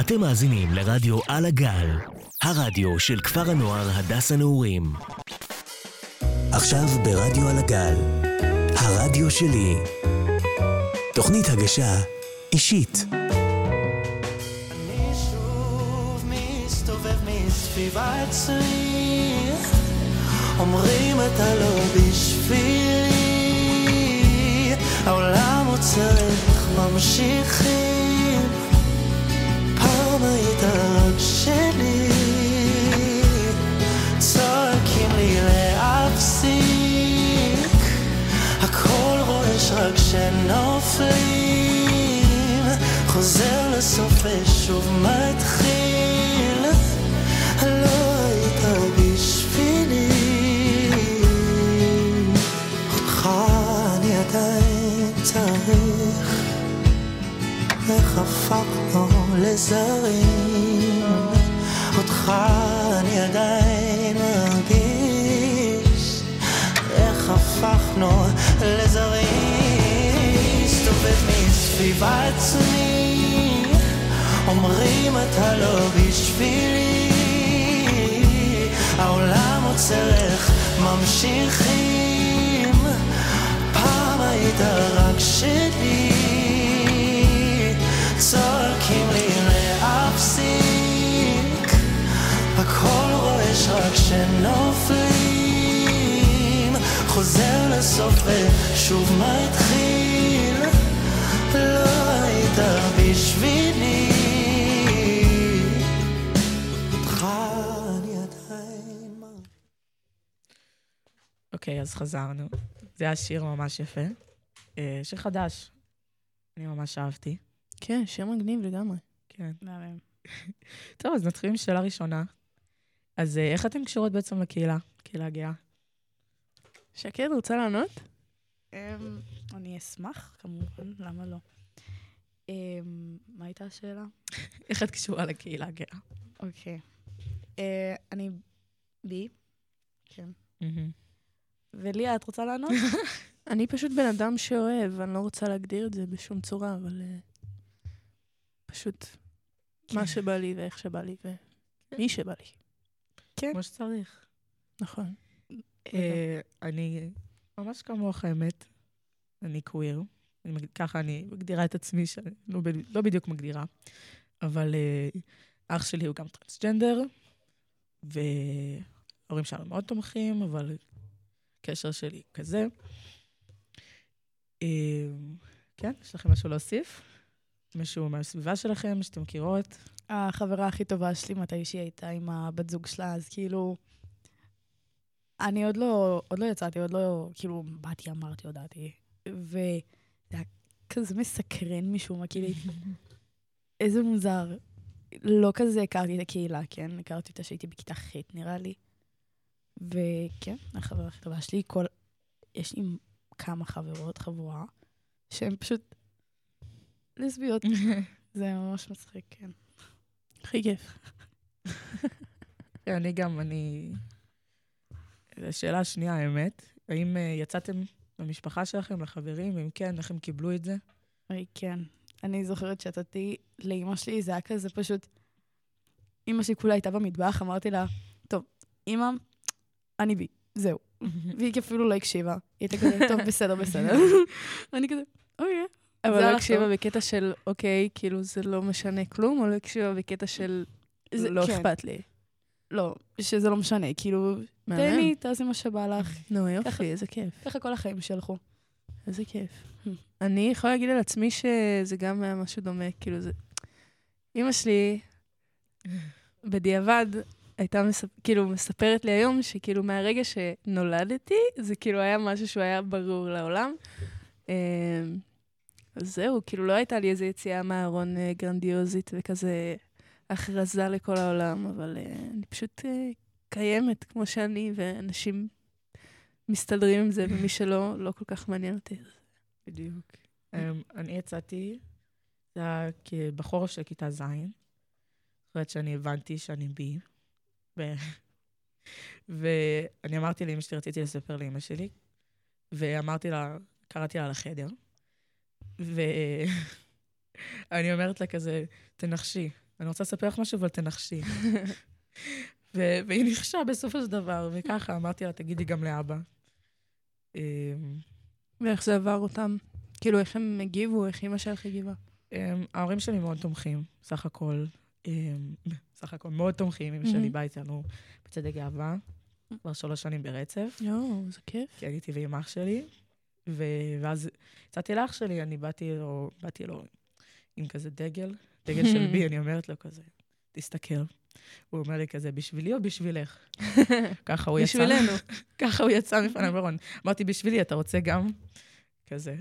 אתם מאזינים לרדיו על הגל, הרדיו של כפר הנוער הדס הנעורים. עכשיו ברדיו על הגל, הרדיו שלי, תוכנית הגשה אישית. אני שוב מסתובב מסביב עצמי, אומרים אתה לא בשבילי, העולם הוא צריך ממשיכים, פעם היית רק שלי, צועקים לי להפסיק, הכל רועש רק שנופלים, חוזר לסוף ושוב מתחיל, לא היית בשבילי. צריך איך הפכנו לזרים, אותך אני עדיין מרגיש, איך הפכנו לזרים. מסתובב מסביב עצמי, אומרים אתה לא בשבילי, העולם עוד צריך ממשיכים, היית רק שלי, צועקים לי להפסיק, הכל רועש רק שנופלים, חוזר לסוף ושוב מתחיל, לא היית בשבילי. אוקיי, אז חזרנו. זה היה שיר ממש יפה. שיר חדש. אני ממש אהבתי. כן, שיר מגניב לגמרי. כן. טוב, אז נתחיל עם שאלה ראשונה. אז איך אתן קשורות בעצם לקהילה? קהילה גאה. שקד, רוצה לענות? אני אשמח, כמובן. למה לא? מה הייתה השאלה? איך את קשורה לקהילה גאה? אוקיי. אני בי. כן. וליה, את רוצה לענות? אני פשוט בן אדם שאוהב, אני לא רוצה להגדיר את זה בשום צורה, אבל פשוט מה שבא לי ואיך שבא לי ומי שבא לי. כן. כמו שצריך. נכון. אני ממש כמוך האמת, אני קוויר, ככה אני מגדירה את עצמי, לא בדיוק מגדירה, אבל אח שלי הוא גם טרנסג'נדר, וההורים שלנו מאוד תומכים, אבל קשר שלי כזה. כן, יש לכם משהו להוסיף? משהו מהסביבה שלכם, שאתם מכירות? החברה הכי טובה שלי, מתי שהיא הייתה עם הבת זוג שלה, אז כאילו, אני עוד לא יצאתי, עוד לא, כאילו, באתי, אמרתי, הודעתי, וזה כזה מסקרן משום מה, כאילו, איזה מוזר. לא כזה הכרתי את הקהילה, כן? הכרתי אותה שהייתי בכיתה ח' נראה לי. וכן, החברה הכי טובה שלי, יש לי כמה חברות, חבורה, שהן פשוט לסביות. זה ממש מצחיק, כן. הכי כיף. אני גם, השאלה השנייה, האמת, האם יצאתם במשפחה שלכם, לחברים, ואם כן, לכם קיבלו את זה? כן. אני זוכרת שיצאתי לאמא שלי, זה היה כזה פשוט, אמא שלי כולה הייתה במטבח, אמרתי לה, טוב, אמא, אני בי, זהו. והיא אפילו לא הקשיבה. היא הייתה כזה, טוב, בסדר, בסדר. אני כזה, אוקיי. אבל לא הקשיבה בקטע של, אוקיי, כאילו זה לא משנה כלום, או לא הקשיבה בקטע של, לא אכפת לי. לא, שזה לא משנה, כאילו, תהני, תעשי מה שבא לך. נו, יופי, איזה כיף. ככה כל החיים שלחו. איזה כיף. אני יכולה להגיד על עצמי שזה גם היה משהו דומה, כאילו זה, אמא שלי, בדיעבד, הייתה כאילו מספרת לי היום שכאילו מהרגע שנולדתי, זה כאילו היה משהו שהוא היה ברור לעולם. זהו, כאילו לא הייתה לי איזו יציאה מהארון גרנדיוזית וכזה הכרזה לכל העולם, אבל אני פשוט קיימת כמו שאני, ואנשים מסתדרים עם זה, ומי שלא, לא כל כך מעניין אותי. בדיוק. אני יצאתי, זה היה כבחור של כיתה זין, אחרי שאני הבנתי שאני בי, ואני אמרתי לאמא שלי, רציתי לספר לאמא שלי, ואמרתי לה, קראתי לה לחדר, ואני אומרת לה כזה, תנחשי, אני רוצה לספר לך משהו, אבל תנחשי. והיא נחשה בסופו של דבר, וככה אמרתי לה, תגידי גם לאבא. ואיך זה עבר אותם? כאילו, איך הם הגיבו, איך אמא שלך הגיבה? ההורים שלי מאוד תומכים, סך הכל. סך הכל מאוד תומכים, אמא שלי באה איתנו בצדק גאווה, כבר 3 שנים ברצף. יואו, זה כיף. כי הייתי ועם אח שלי, ואז יצאתי לאח שלי, אני באתי לו עם כזה דגל של בי, אני אומרת לו כזה, תסתכל. הוא אומר לי כזה, בשבילי או בשבילך? ככה הוא יצא. בשבילנו. ככה הוא יצא מפני ברון. אמרתי, בשבילי, אתה רוצה גם? כזה.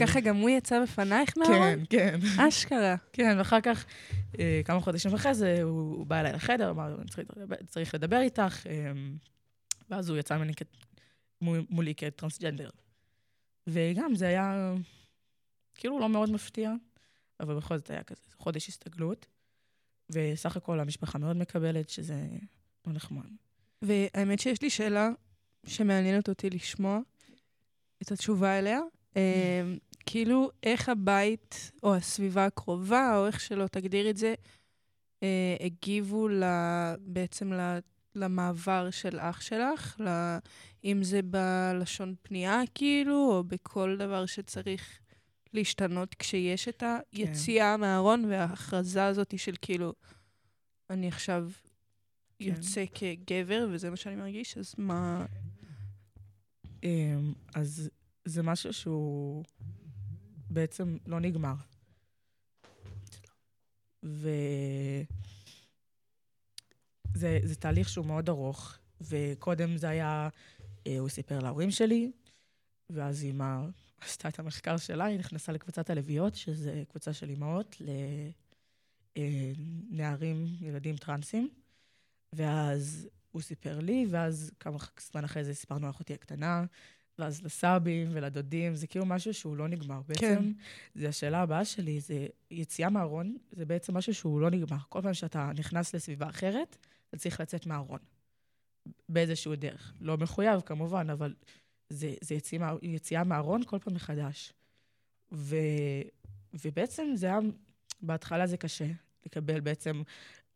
ככה גם הוא יצא בפנייך מהרון? כן. אשכרה. כן, ואחר כך, כמה חודשים אחרי זה, הוא בא אליי לחדר, אמר, צריך לדבר איתך, ואז הוא יצא מולי כטרנסג'נדר. וגם זה היה, כאילו, לא מאוד מפתיע, אבל בכל זאת היה כזה, חודש הסתגלות, וסך הכל המשפחה מאוד מקבלת, שזה לא נחמד. והאמת שיש לי שאלה שמעניינת אותי לשמוע את התשובה אליה, כאילו איך הבית או הסביבה הקרובה, או איך שלא תגדיר את זה, הגיבו בעצם למעבר של אח שלך, אם זה בלשון פנייה כאילו, או בכל דבר שצריך להשתנות כשיש את היציאה מהארון, וההכרזה הזאת של כאילו, אני עכשיו יוצא כגבר, וזה מה שאני מרגיש, אז מה... אז זה משהו שהוא בעצם לא נגמר. וזה תהליך שהוא מאוד ארוך, וקודם זה היה, הוא סיפר להורים שלי, ואז אימא... עשתה את המחקר שלה, היא נכנסה לקבוצת הלוויות, שזו קבוצה של אימהות, לנערים, ילדים טרנסים, ואז הוא סיפר לי, ואז כמה זמן אחרי זה סיפרנו לאחותי הקטנה, ואז לסבים ולדודים, זה כאילו משהו שהוא לא נגמר בעצם. כן. זה השאלה הבאה שלי, זה יציאה מהארון, זה בעצם משהו שהוא לא נגמר. כל פעם שאתה נכנס לסביבה אחרת, אתה צריך לצאת מהארון, באיזשהו דרך. לא מחויב כמובן, אבל... זה יציאה מהארון כל פעם מחדש. ובעצם זה היה, בהתחלה זה קשה, לקבל בעצם,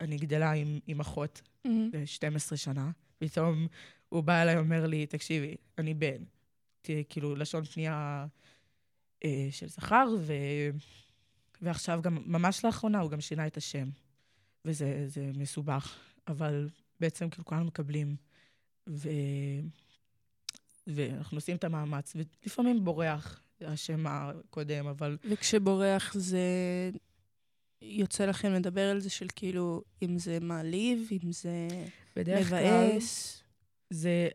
אני גדלה עם אחות, 12 שנה, פתאום הוא בא אליי, אומר לי, תקשיבי, אני בן, כאילו לשון פנייה של זכר, ועכשיו גם, ממש לאחרונה, הוא גם שינה את השם, וזה מסובך, אבל בעצם כאילו כולנו מקבלים, ואנחנו עושים את המאמץ, ולפעמים בורח השם הקודם, אבל... וכשבורח זה... יוצא לכם לדבר על זה של כאילו, אם זה מעליב, אם זה מבאס. זה...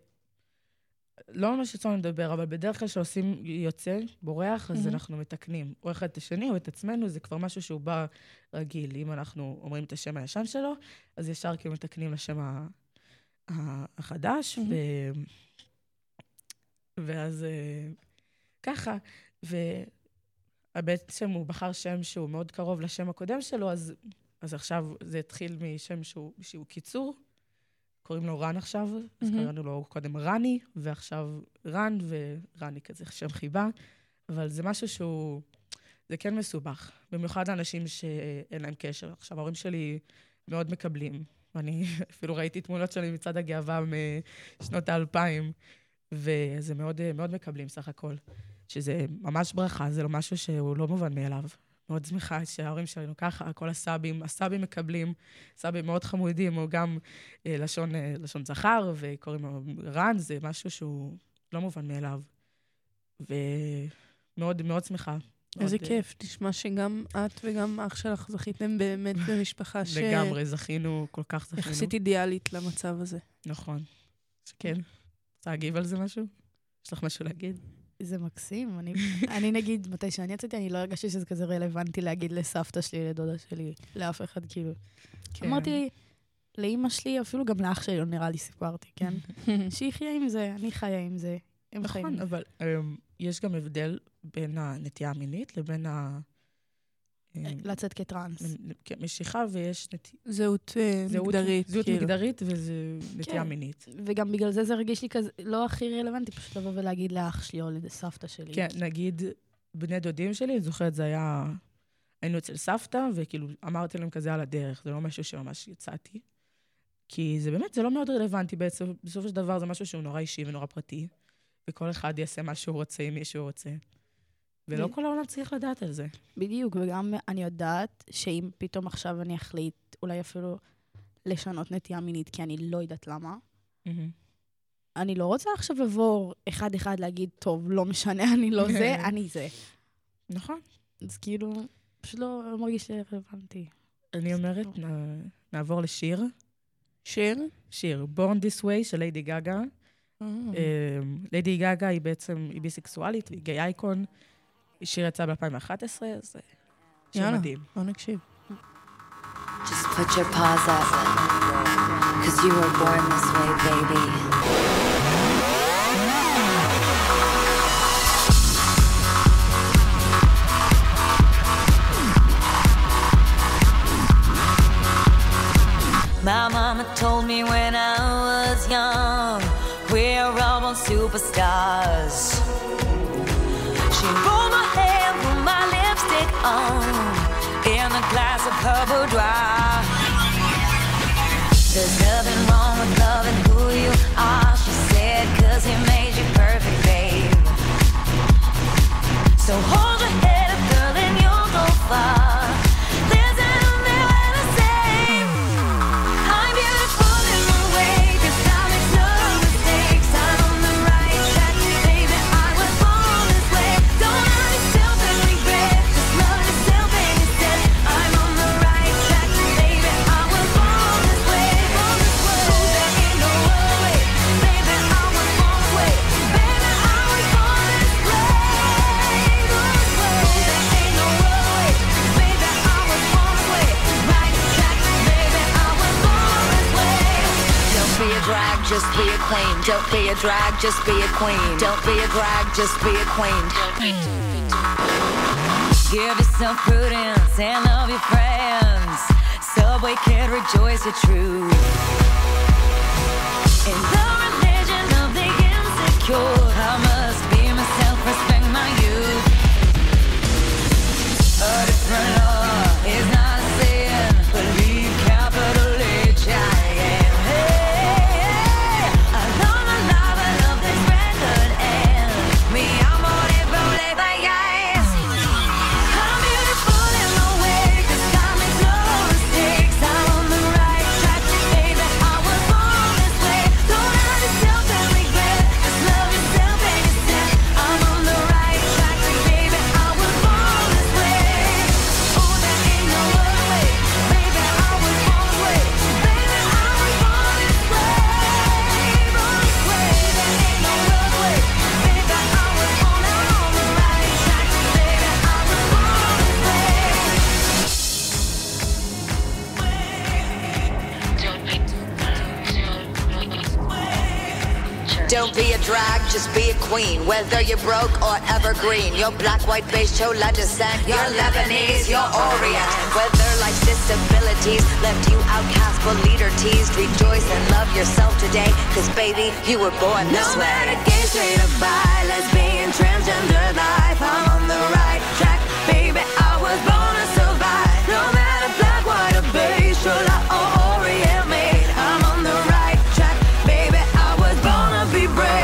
לא ממש יצאנו לדבר, אבל בדרך כלל שעושים יוצא, בורח, אז אנחנו מתקנים. או אחד את השני או את עצמנו, זה כבר משהו שהוא בא רגיל. אם אנחנו אומרים את השם הישן שלו, אז ישר כאילו מתקנים לשם החדש, ואז ככה, ובעצם הוא בחר שם שהוא מאוד קרוב לשם הקודם שלו, אז עכשיו זה התחיל משם שהוא קיצור, קוראים לו רן עכשיו, אז קראנו לו קודם רני, ועכשיו רן, ורני כזה שם חיבה, אבל זה משהו שהוא, זה כן מסובך, במיוחד לאנשים שאין להם קשר. עכשיו ההורים שלי מאוד מקבלים, ואני אפילו ראיתי תמונות שלי מצד הגאווה משנות ה-2000, וזה מאוד, מאוד מקבלים סך הכל, שזה ממש ברכה, זה לא משהו שהוא לא מובן מאליו. מאוד שמחה שההורים שלנו ככה, כל הסאבים מקבלים, סאבים מאוד חמודים, או גם לשון זכר, וקוראים לו רן, זה משהו שהוא לא מובן מאליו. ומאוד, מאוד שמחה. איזה כיף, תשמע שגם את וגם אח שלך זכיתם באמת במשפחה ש... לגמרי, זכינו, כל כך זכינו. יחסית אידיאלית למצב הזה. נכון, כן. רוצה להגיב על זה משהו? יש לך משהו להגיד? זה מקסים. אני נגיד, מתי שאני יצאתי, אני לא הרגשתי שזה כזה רלוונטי להגיד לסבתא שלי, לדודה שלי, לאף אחד, כאילו. אמרתי, לאמא שלי, אפילו גם לאח שלי, לא נראה לי סיפרתי, כן? שהיא חיה עם זה, אני חיה עם זה. נכון, אבל יש גם הבדל בין הנטייה המינית לבין ה... לצאת כטרנס. משיכה ויש זהות מגדרית. זהות מגדרית וזה נטייה מינית. וגם בגלל זה הרגיש לי כזה, לא הכי רלוונטי, פשוט לבוא ולהגיד לאח שלי או לסבתא שלי. כן, נגיד בני דודים שלי, זוכרת זה היה היינו אצל סבתא, וכאילו אמרתי להם כזה על הדרך, זה לא משהו שממש יצאתי, כי זה באמת, זה לא מאוד רלוונטי בעצם, בסופו של דבר זה משהו שהוא נורא אישי ונורא פרטי, וכל אחד יעשה מה שהוא רוצה, מי שהוא רוצה. ולא כל העולם צריך לדעת על זה. בדיוק, וגם אני יודעת שאם פתאום עכשיו אני אחליט, אולי אפילו לשנות נטייה מינית, כי אני לא יודעת למה, אני לא רוצה עכשיו לבוא אחד-אחד להגיד, טוב, לא משנה, אני לא זה, אני זה. נכון. אז כאילו, פשוט לא מרגיש רלוונטי. אני אומרת, נעבור לשיר. שיר? שיר, Born This Way של ליידי גאגה. ליידי גאגה היא בעצם, היא ביסקסואלית, היא גיי אייקון. שיר יצא ב-2011, אז שיר מדהים. בוא נקשיב. Just put your paws up, cause you were born this way, baby. My mama told me when I was young, we're all on superstars. She rolled my hair, put my lipstick on, in a glass of her boudoir. There's nothing wrong with loving who you are, she said, cause he made you perfect, babe. So hold your head up, girl, and you'll go far. Just be a queen. Don't be a drag. Just be a queen. Don't be a drag. Just be a queen. Give yourself prudence and love your friends. Subway can rejoice the truth. In the religion of the insecure, I must be myself, respect my youth. A different law is not a sin. Believe capital H I. Don't be a drag, just be a queen. Whether you're broke or evergreen, you're black, white, beige, chola descent, you're Lebanese, you're Orient. Whether life's disabilities left you outcast but leader teased, rejoice and love yourself today, cause baby, you were born this way. No matter gay, straight or bi, lesbian, transgender life, I'm on the right track, baby, I was born to survive. No matter black, white, or beige, chola or Orient, mate, I'm on the right track, baby, I was born to be brave.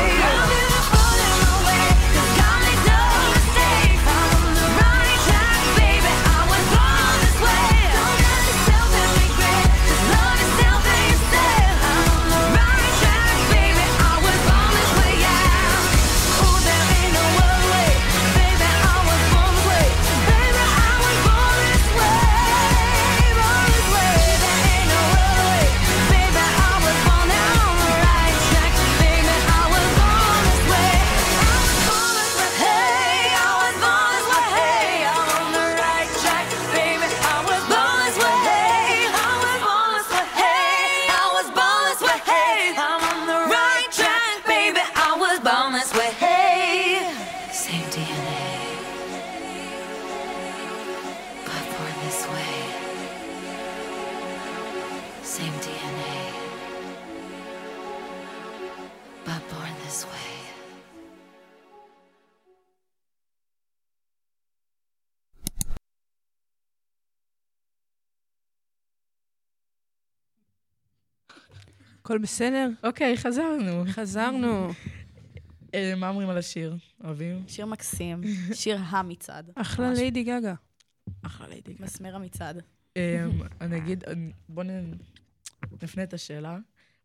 הכל בסדר? אוקיי, חזרנו. חזרנו. מה אומרים על השיר? אוהבים? שיר מקסים. שיר המצעד. אחלה ליידי גגה. אחלה ליידי גגה. מסמר המצעד. אני אגיד, בואו נפנה את השאלה.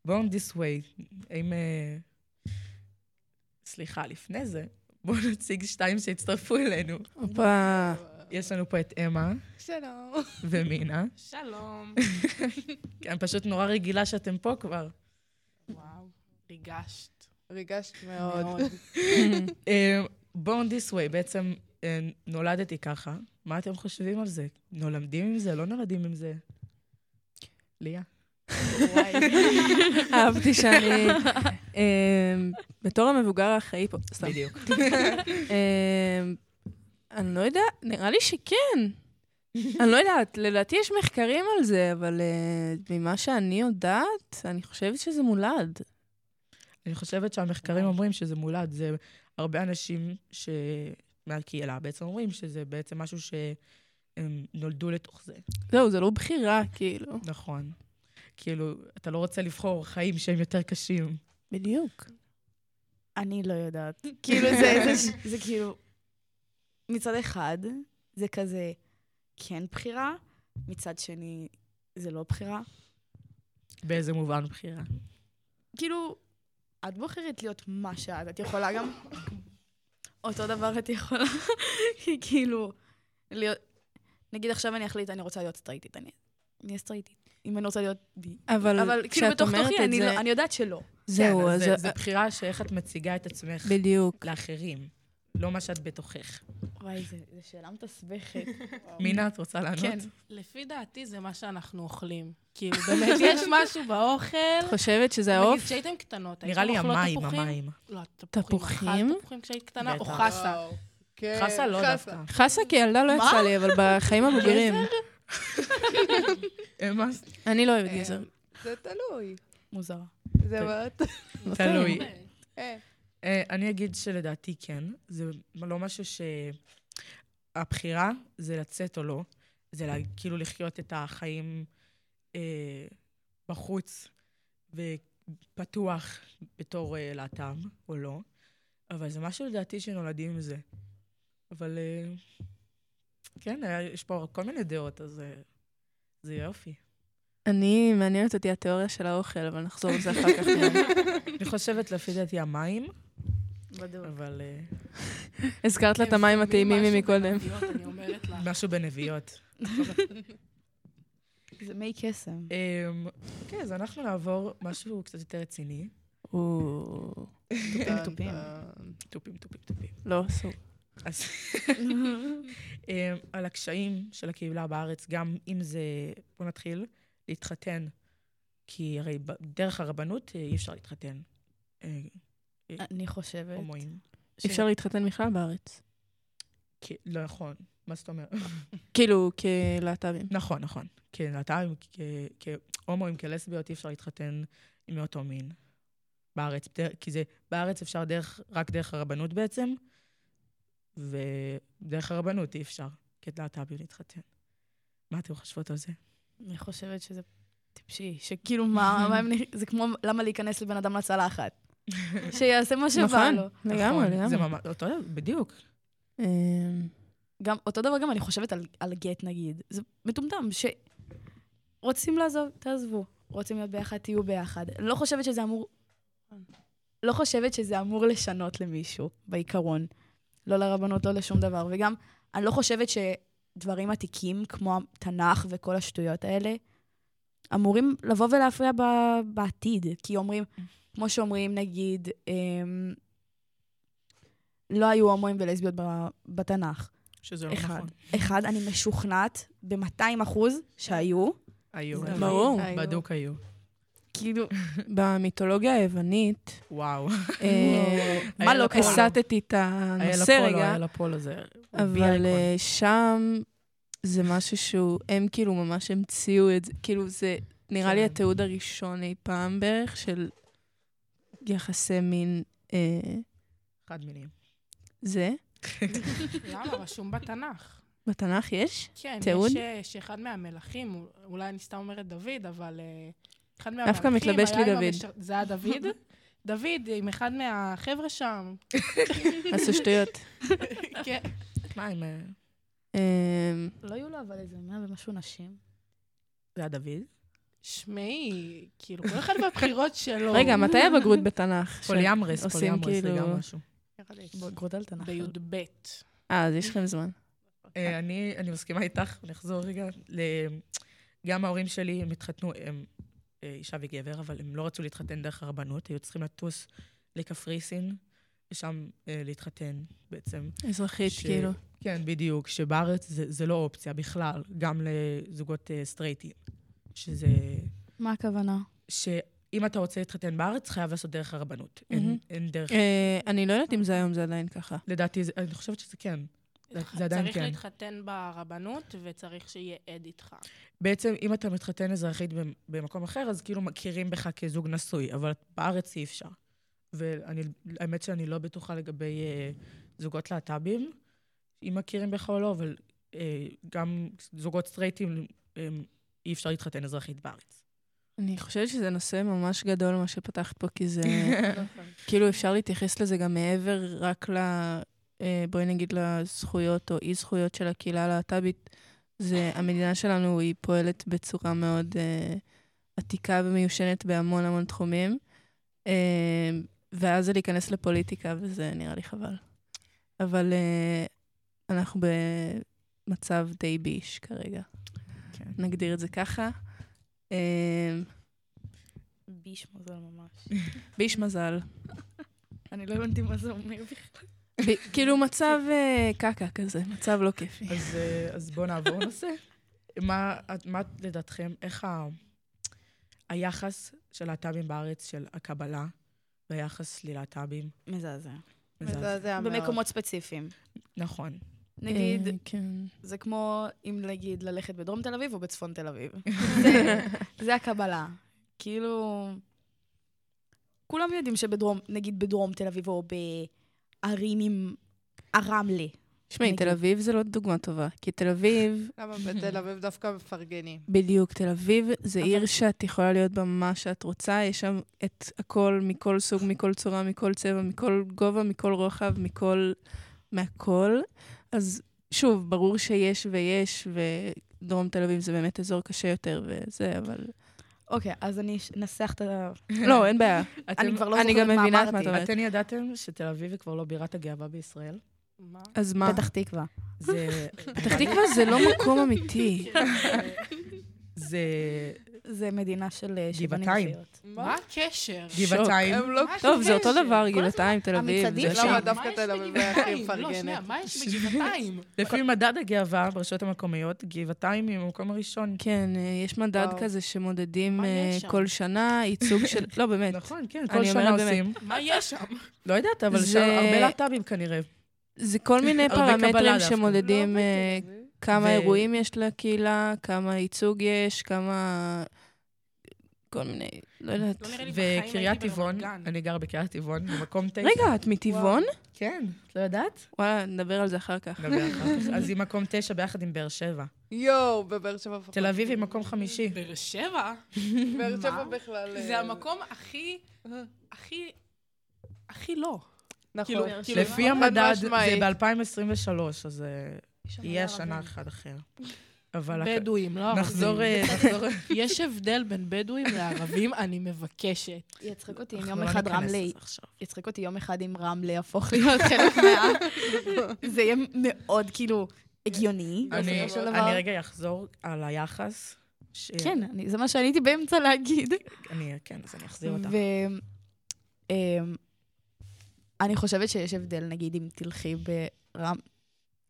Born This Way. אם... סליחה, לפני זה, בואו נציג שתיים שהצטרפו אלינו. אופה. יש לנו פה את אמה. שלום. ומינה. שלום. אני פשוט נורא רגילה שאתם פה כבר. וואו, ריגשת. ריגשת מאוד. Born This Way, בעצם נולדתי ככה. מה אתם חושבים על זה? נולדים עם זה? לא נולדים עם זה? ליה. וואי. אהבתי שאני... בתור המבוגר האחראי פה. בדיוק. אני לא יודעת, נראה לי שכן. אני לא יודעת, לדעתי יש מחקרים על זה, אבל ממה שאני יודעת, אני חושבת שזה מולד. אני חושבת שהמחקרים אומרים שזה מולד. זה הרבה אנשים מהקהילה בעצם אומרים שזה בעצם משהו שהם נולדו לתוך זה. זהו, זה לא בחירה, כאילו. נכון. כאילו, אתה לא רוצה לבחור חיים שהם יותר קשים. בדיוק. אני לא יודעת. כאילו, זה כאילו... מצד אחד, זה כזה כן בחירה, מצד שני, זה לא בחירה. באיזה מובן בחירה? כאילו, את בוחרת להיות מה שאת, את יכולה גם... אותו דבר את יכולה, כאילו... נגיד עכשיו אני אחליט, אני רוצה להיות סטרייטית, אני אהיה סטרייטית. אם אני רוצה להיות בי. אבל כאילו בתוך תוכי, אני יודעת שלא. זהו, אז... זה בחירה שאיך את מציגה את עצמך לאחרים. לא מה שאת בתוכך. וואי, זו שאלה מתסבכת. מינה, את רוצה לענות? כן. לפי דעתי זה מה שאנחנו אוכלים. כאילו, באמת יש משהו באוכל. את חושבת שזה העוף? נגיד, כשהייתם קטנות, נראה לי המים, המים. לא, תפוחים. אכלת תפוחים כשהיית קטנה, או חסה. חסה לא דווקא. חסה כילדה לא יצא לי, אבל בחיים הבוגרים. גזר? אני לא אוהבת גזר. זה תלוי. מוזר. זה מאוד. תלוי. אני אגיד שלדעתי כן, זה לא משהו שהבחירה זה לצאת או לא, זה כאילו לחיות את החיים בחוץ ופתוח בתור להט"ב או לא, אבל זה משהו לדעתי שנולדים עם זה. אבל כן, יש פה כל מיני דעות, אז זה יופי. אני מעניינת אותי התיאוריה של האוכל, אבל נחזור לזה אחר כך. אני חושבת לפי דעתי המים. בדיוק. אבל... הזכרת לה את המים הטעימים מקודם. משהו בנביאות. זה מי קסם. אוקיי, אז אנחנו נעבור משהו קצת יותר רציני. טופים טופים. טופים טופים טופים. לא, אסור. על הקשיים של הקהילה בארץ, גם אם זה... בוא נתחיל. להתחתן, כי הרי דרך הרבנות אי אפשר להתחתן. אני חושבת. הומואים. אי אפשר להתחתן בכלל בארץ. לא נכון, מה זאת אומרת? כאילו, כלהט"בים. נכון, נכון. כלהט"בים, כהומואים, כלסביות, אי אפשר להתחתן מאותו מין. בארץ, כי זה, בארץ אפשר רק דרך הרבנות בעצם, ודרך הרבנות אי אפשר כלהט"בים להתחתן. מה אתם חושבות על זה? אני חושבת שזה טיפשי, שכאילו מה, זה כמו למה להיכנס לבן אדם לצלחת. שיעשה מה שבא לו. נכון, זה ממש, אותו דבר, בדיוק. אותו דבר גם אני חושבת על גט נגיד. זה מטומטם, שרוצים לעזוב, תעזבו. רוצים להיות ביחד, תהיו ביחד. לא חושבת שזה אמור לשנות למישהו, בעיקרון. לא לרבנות, לא לשום דבר. וגם, אני לא חושבת ש... דברים עתיקים, כמו התנ"ך וכל השטויות האלה, אמורים לבוא ולהפריע בעתיד, כי אומרים, כמו שאומרים, נגיד, לא היו הומואים ולסביות בתנ"ך. שזה לא נכון. אחד, אני משוכנעת ב-200% שהיו. היו. ברור. בדוק היו. כאילו, במתולוגיה היוונית, וואו. מה לא הסתתי את הנושא רגע. היה לפולו זה. אבל שם זה משהו שהוא, הם כאילו ממש המציאו את זה, כאילו זה נראה לי התיעוד הראשון אי פעם בערך של יחסי מין... חד מינים. זה? למה? רשום בתנ"ך. בתנ"ך יש? כן, יש שאחד מהמלכים, אולי אני סתם אומרת דוד, אבל... אחד מהמלכים. דווקא מתלבש לי דוד. זה היה דוד? דוד עם אחד מהחבר'ה שם. עשו שטויות. כן. מה עם... לא יהיו לו אבל איזה 100 ומשהו נשים. זה היה דוד? שמעי, כאילו, כל אחד בבחירות שלו. רגע, מתי היה בגרות בתנ"ך? פוליאמרס, זה גם משהו. בגרות על תנ"ך. ביוד ב'. אז יש לכם זמן. אני מסכימה איתך, נחזור רגע. גם ההורים שלי, הם התחתנו, הם אישה וגבר, אבל הם לא רצו להתחתן דרך הרבנות, היו צריכים לטוס לקפריסין, ושם להתחתן בעצם. אזרחית, כאילו. כן, בדיוק, שבארץ זה לא אופציה בכלל, גם לזוגות סטרייטים. שזה... מה הכוונה? שאם אתה רוצה להתחתן בארץ, חייב לעשות דרך הרבנות. אין דרך... אני לא יודעת אם זה היום, זה עדיין ככה. לדעתי, אני חושבת שזה כן. זה עדיין כן. צריך להתחתן ברבנות, וצריך שיהיה עד איתך. בעצם, אם אתה מתחתן אזרחית במקום אחר, אז כאילו מכירים בך כזוג נשוי, אבל בארץ אי אפשר. והאמת שאני לא בטוחה לגבי זוגות להט"בים, אם מכירים בך או לא, אבל גם זוגות סטרייטים... אי אפשר להתחתן אזרחית בארץ. אני חושבת שזה נושא ממש גדול, מה שפתחת פה, כי זה... כאילו אפשר להתייחס לזה גם מעבר רק ל... בואי נגיד לזכויות או אי-זכויות של הקהילה הלהט"בית. זה, המדינה שלנו היא פועלת בצורה מאוד עתיקה ומיושנת בהמון המון תחומים. ואז זה להיכנס לפוליטיקה, וזה נראה לי חבל. אבל אנחנו במצב די ביש כרגע. נגדיר את זה ככה. ביש מזל ממש. ביש מזל. אני לא הבנתי מה זה אומר בכלל. כאילו מצב קקה כזה, מצב לא כיפי. אז בואו נעבור נושא. מה לדעתכם, איך היחס של להט"בים בארץ, של הקבלה, והיחס ללהט"בים? מזעזע. מזעזע מאוד. במקומות ספציפיים. נכון. נגיד, זה כמו אם נגיד ללכת בדרום תל אביב או בצפון תל אביב. זה הקבלה. כאילו, כולם יודעים שבדרום, נגיד בדרום תל אביב או בערים עם הרמלה. שמי, תל אביב זה לא דוגמה טובה, כי תל אביב... למה בתל אביב דווקא מפרגנים? בדיוק, תל אביב זה עיר שאת יכולה להיות בה מה שאת רוצה, יש שם את הכל, מכל סוג, מכל צורה, מכל צבע, מכל גובה, מכל רוחב, מכל... מהכל. אז שוב, ברור שיש ויש, ודרום תל אביב זה באמת אזור קשה יותר וזה, אבל... אוקיי, אז אני אנסח את ה... לא, אין בעיה. אני כבר לא זוכרת מה אמרתי. אתן ידעתם שתל אביב כבר לא בירת הגאווה בישראל? מה? אז מה? פתח תקווה. פתח תקווה זה לא מקום אמיתי. זה מדינה של... גבעתיים. מה הקשר? גבעתיים. טוב, זה אותו דבר, גבעתיים, תל אביב. למה דווקא תל אביב הכי מפרגנת? לא, שנייה, מה יש בגבעתיים? לפי מדד הגאווה ברשויות המקומיות, גבעתיים היא במקום הראשון. כן, יש מדד כזה שמודדים כל שנה, ייצוג של... לא, באמת. נכון, כן, כל שנה עושים. מה יש שם? לא יודעת, אבל שם הרבה להט"בים כנראה. זה כל מיני פרמטרים שמודדים... כמה אירועים יש לקהילה, כמה ייצוג יש, כמה... כל מיני... לא יודעת. וקריית טבעון, אני גר בקריית טבעון, במקום 9. רגע, את מטבעון? כן. את לא יודעת? וואלה, נדבר על זה אחר כך. אז היא מקום 9 ביחד עם באר שבע. יואו, בבאר שבע. תל אביב היא מקום 5. באר שבע? באר שבע בכלל... זה המקום הכי... הכי לא. נכון. לפי המדד, זה ב-2023, אז... יהיה שנה אחד אחר. בדואים, לא ערבים. נחזור... יש הבדל בין בדואים לערבים, אני מבקשת. יצחק אותי יום אחד רמלה... יצחק אותי יום אחד אם רמלה יהפוך להיות חלק מה... זה יהיה מאוד כאילו הגיוני. אני רגע אחזור על היחס. כן, זה מה שאני הייתי באמצע להגיד. כן, אז אני אחזיר אותך. אני חושבת שיש הבדל, נגיד, אם תלכי ברמלה...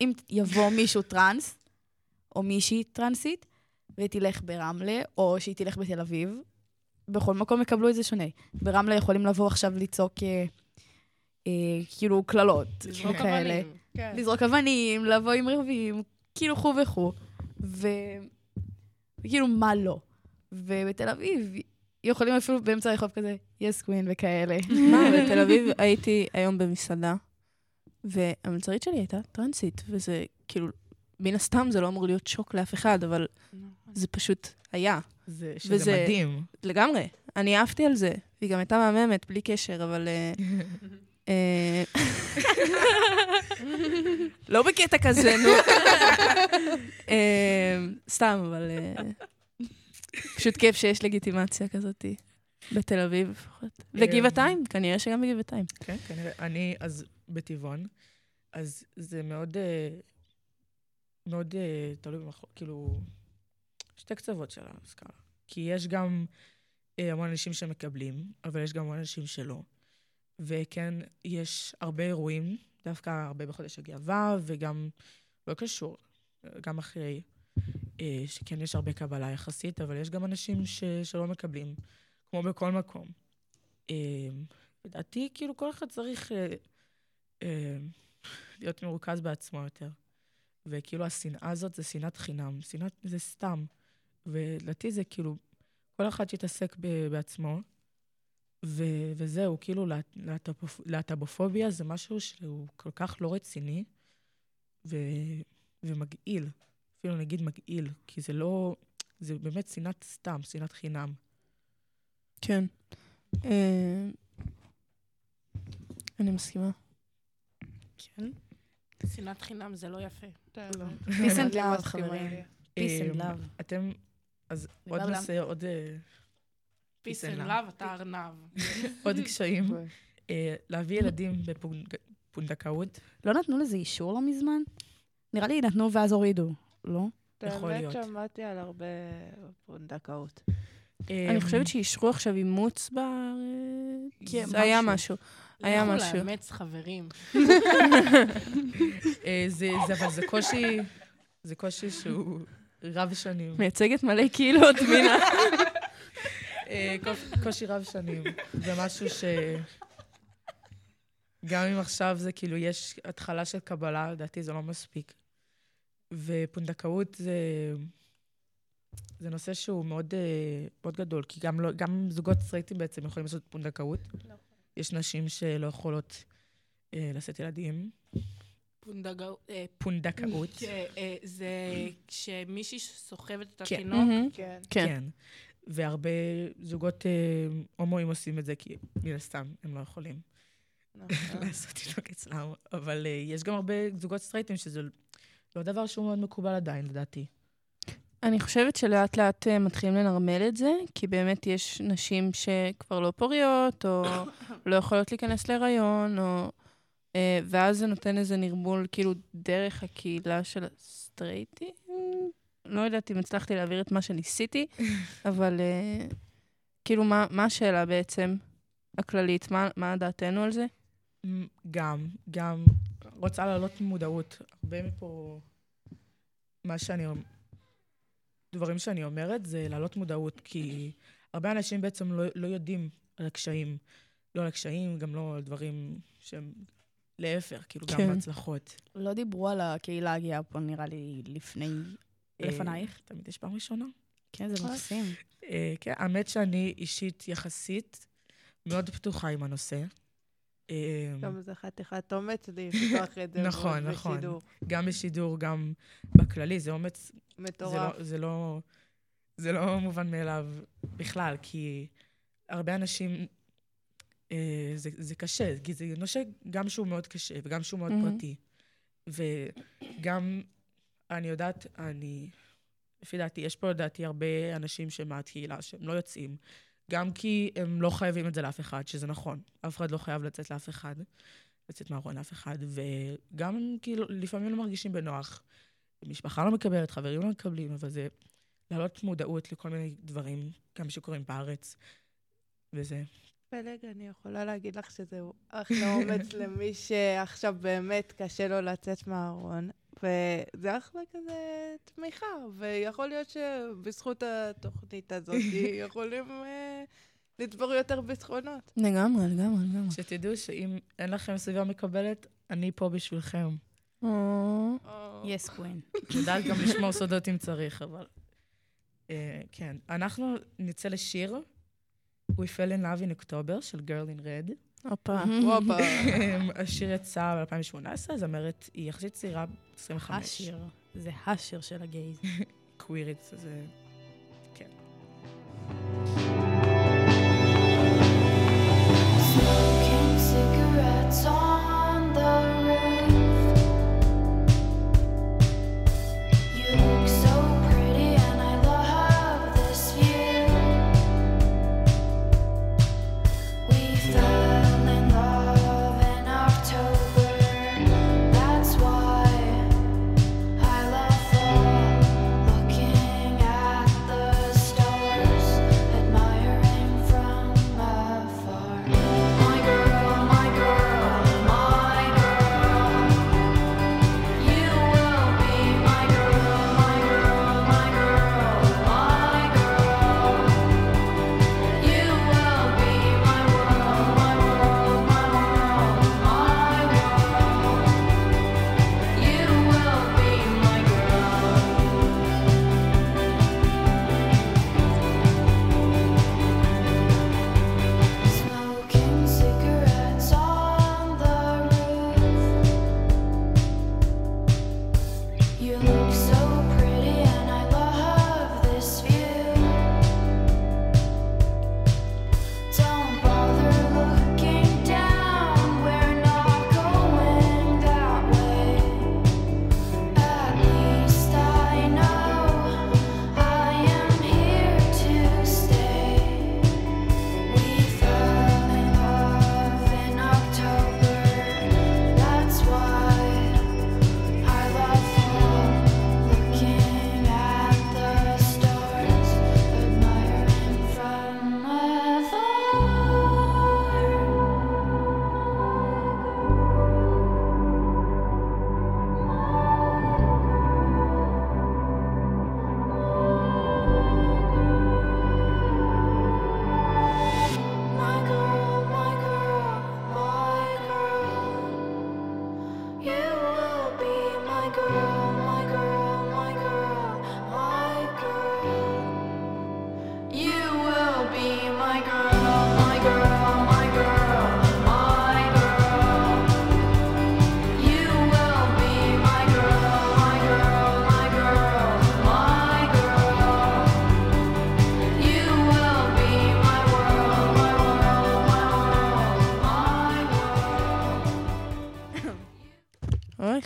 אם יבוא מישהו טרנס, או מישהי טרנסית, ותלך ברמלה, או שהיא תלך בתל אביב, בכל מקום יקבלו את זה שונה. ברמלה יכולים לבוא עכשיו לצעוק, כאילו, קללות. לזרוק אבנים. לזרוק אבנים, לבוא עם רבים, כאילו חו וחו. וכאילו, מה לא? ובתל אביב, יכולים אפילו באמצע הרחוב כזה, יס קווין וכאלה. מה, בתל אביב הייתי היום במסעדה, והמצרית שלי הייתה טרנסית, וזה כאילו, מן הסתם זה לא אמור להיות שוק לאף אחד, אבל זה פשוט היה. שזה מדהים. לגמרי. אני אהבתי על זה. היא גם הייתה מהממת, בלי קשר, אבל... לא בקטע כזה, נו. סתם, אבל... פשוט כיף שיש לגיטימציה כזאת. בתל אביב, לפחות. וגבעתיים, כנראה שגם בגבעתיים. כן, כנראה. אני אז בטבעון, אז זה מאוד... מאוד תלוי במחור, כאילו... שתי קצוות של ההשכלה. כי יש גם המון אנשים שמקבלים, אבל יש גם המון אנשים שלא. וכן, יש הרבה אירועים, דווקא הרבה בחודש הגאווה, וגם, לא קשור, גם אחרי, שכן יש הרבה קבלה יחסית, אבל יש גם אנשים שלא מקבלים, כמו בכל מקום. לדעתי, כאילו, כל אחד צריך להיות מרוכז בעצמו יותר. וכאילו, השנאה הזאת זה שנאת חינם, שנאת זה סתם. ולדעתי זה כאילו, כל אחד שיתעסק בעצמו, וזהו, כאילו, להט"בופוביה זה משהו שהוא כל כך לא רציני, ומגעיל. אפילו נגיד מגעיל, כי זה לא, זה באמת שנאת סתם, שנאת חינם. כן. אני מסכימה. כן? שנאת חינם זה לא יפה. לא. פיס אנד לאב, חברים. פיס אנד לאב. אתם, אז עוד נעשה עוד... פיס אנד לאב, אתה ארנב. עוד קשיים. להביא ילדים בפונדקאות. לא נתנו לזה אישור לא מזמן? נראה לי נתנו ואז הורידו, לא? באמת שמעתי על הרבה פונדקאות. אני חושבת שישרו עכשיו אימוץ בארץ. זה היה משהו. היה משהו. אנחנו לאמץ חברים. אבל זה קושי, זה קושי שהוא רב שנים. מייצגת מלא קהילות, מינה. קושי רב שנים. זה משהו ש... גם אם עכשיו זה כאילו, יש התחלה של קבלה, לדעתי זה לא מספיק. ופונדקאות זה... זה נושא שהוא מאוד, מאוד גדול, כי גם, לא, גם זוגות סטרייטים בעצם יכולים לעשות פונדקאות. לא. יש נשים שלא יכולות לשאת ילדים. פונדקאות. זה כשמישהי סוחבת את התינוק. כן. כן. והרבה זוגות הומואים עושים את זה, כי מן הסתם הם לא יכולים לעשות תינוק אצלם. אבל יש גם הרבה זוגות סטרייטים שזה לא דבר שהוא מאוד מקובל עדיין, לדעתי. אני חושבת שלאט לאט מתחילים לנרמל את זה, כי באמת יש נשים שכבר לא פוריות, או לא יכולות להיכנס להיריון, ואז זה נותן איזה נרמול, כאילו, דרך הקהילה של הסטרייטים. לא יודעת אם הצלחתי להעביר את מה שניסיתי, אבל כאילו, מה השאלה בעצם הכללית? מה דעתנו על זה? גם רוצה להעלות מודעות. הרבה מפה מה שאני אומרת, דברים שאני אומרת, זה להעלות מודעות, כי הרבה אנשים בעצם לא יודעים על הקשיים. לא על הקשיים, גם לא על דברים שהם להפך, כאילו גם בהצלחות. לא דיברו על הקהילה הגיעה פה, נראה לי, לפנייך. תמיד יש פעם ראשונה. כן, זה מקסים. כן, האמת שאני אישית יחסית מאוד פתוחה עם הנושא. גם זה חתיכת אומץ לפתוח את זה. נכון, נכון. גם בשידור, גם בכללי, זה אומץ... מטורף. זה לא מובן מאליו בכלל, כי הרבה אנשים, זה קשה, כי זה נושא גם שהוא מאוד קשה, וגם שהוא מאוד פרטי. וגם, אני יודעת, לפי דעתי, יש פה לדעתי הרבה אנשים מהקהילה, שהם לא יוצאים, גם כי הם לא חייבים את זה לאף אחד, שזה נכון. אף אחד לא חייב לצאת לאף אחד, לצאת מהארון לאף אחד, וגם כי לפעמים לא מרגישים בנוח. משפחה לא מקבלת, חברים לא מקבלים, אבל זה להעלות מודעות לכל מיני דברים, גם שקורים בארץ, וזה. פלג, אני יכולה להגיד לך שזה אחלה אומץ למי שעכשיו באמת קשה לו לצאת מהארון, וזה אחלה כזה תמיכה, ויכול להיות שבזכות התוכנית הזאת יכולים לדבר יותר בזכונות. לגמרי, לגמרי, לגמרי. שתדעו שאם אין לכם סביבה מקבלת, אני פה בשבילכם. Yes, Queen. יודעת גם לשמור סודות אם צריך, אבל... כן. אנחנו נצא לשיר We Fell in Love in October של Girl in Red. הופה. הופה. השיר יצא ב-2018, זמרת היא יחסית צעירה 25. השיר. זה השיר של הגייז. קווירית, זה... כן.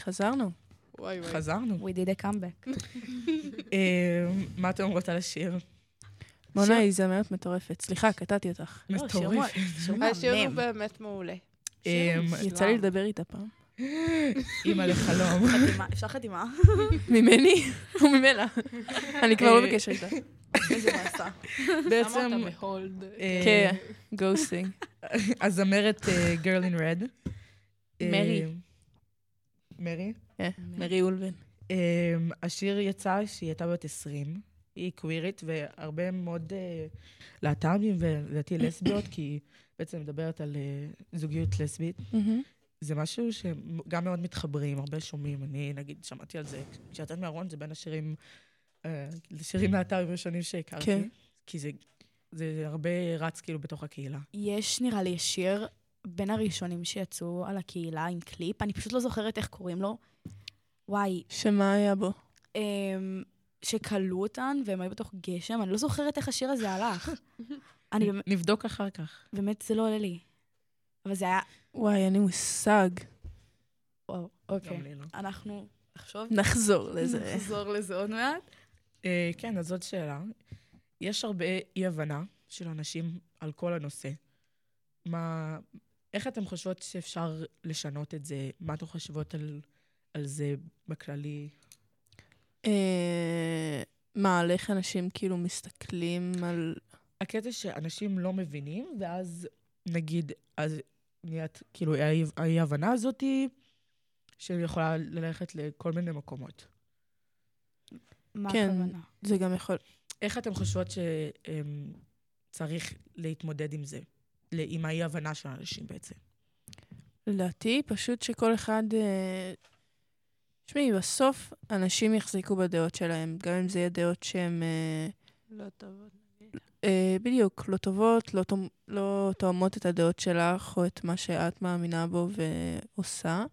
חזרנו. וואי וואי. חזרנו. We did a comeback. מה אתם אומרות על השיר? מונה, היא זמרת מטורפת. סליחה, קטעתי אותך. מטורפת. השיר הוא באמת מעולה. יצא לי לדבר איתה פעם. אימא לחלום. אפשר חתימה? ממני וממנה. אני כבר לא בקשר איתה. איזה מעשה. בעצם... אמרת בהולד. כן, גוסטינג. הזמרת Girl in Red. מרי. מרי? כן, מרי אולבן. השיר יצא שהיא הייתה בת 20. היא קווירית והרבה מאוד להט"בים ולדעתי לסביות, כי היא בעצם מדברת על זוגיות לסבית. זה משהו שגם מאוד מתחברים, הרבה שומעים. אני, נגיד, שמעתי על זה. כשיצאת מהארון, זה בין השירים, לשירים להט"בים ראשונים שהכרתי. כן. כי זה הרבה רץ כאילו בתוך הקהילה. יש, נראה לי, שיר בין הראשונים שיצאו על הקהילה עם קליפ. אני פשוט לא זוכרת איך קוראים לו. וואי. שמה היה בו? שקלו אותן, והם היו בתוך גשם. אני לא זוכרת איך השיר הזה הלך. נבדוק אחר כך. באמת, זה לא עולה לי. אבל זה היה... וואי, אין לי מושג. וואו, אוקיי. אנחנו נחשוב... נחזור לזה. נחזור לזה עוד מעט. כן, אז זאת שאלה. יש הרבה אי-הבנה של אנשים על כל הנושא. מה... איך אתם חושבות שאפשר לשנות את זה? מה אתם חושבות על זה בכללי? מה, על איך אנשים כאילו מסתכלים על... הקטע שאנשים לא מבינים, ואז נגיד... אז נהיית, כאילו, ההבנה הזאת שיכולה ללכת לכל מיני מקומות. מה הכוונה? זה גם יכול... איך אתם חושבות שצריך להתמודד עם זה? עם ההבנה של האנשים בעצם? לדעתי, פשוט שכל אחד... תשמעי, בסוף אנשים יחזיקו בדעות שלהם, גם אם זה יהיה דעות שהן... לא טובות. בדיוק, לא טובות, לא תואמות את הדעות שלך או את מה שאת מאמינה בו ועושה.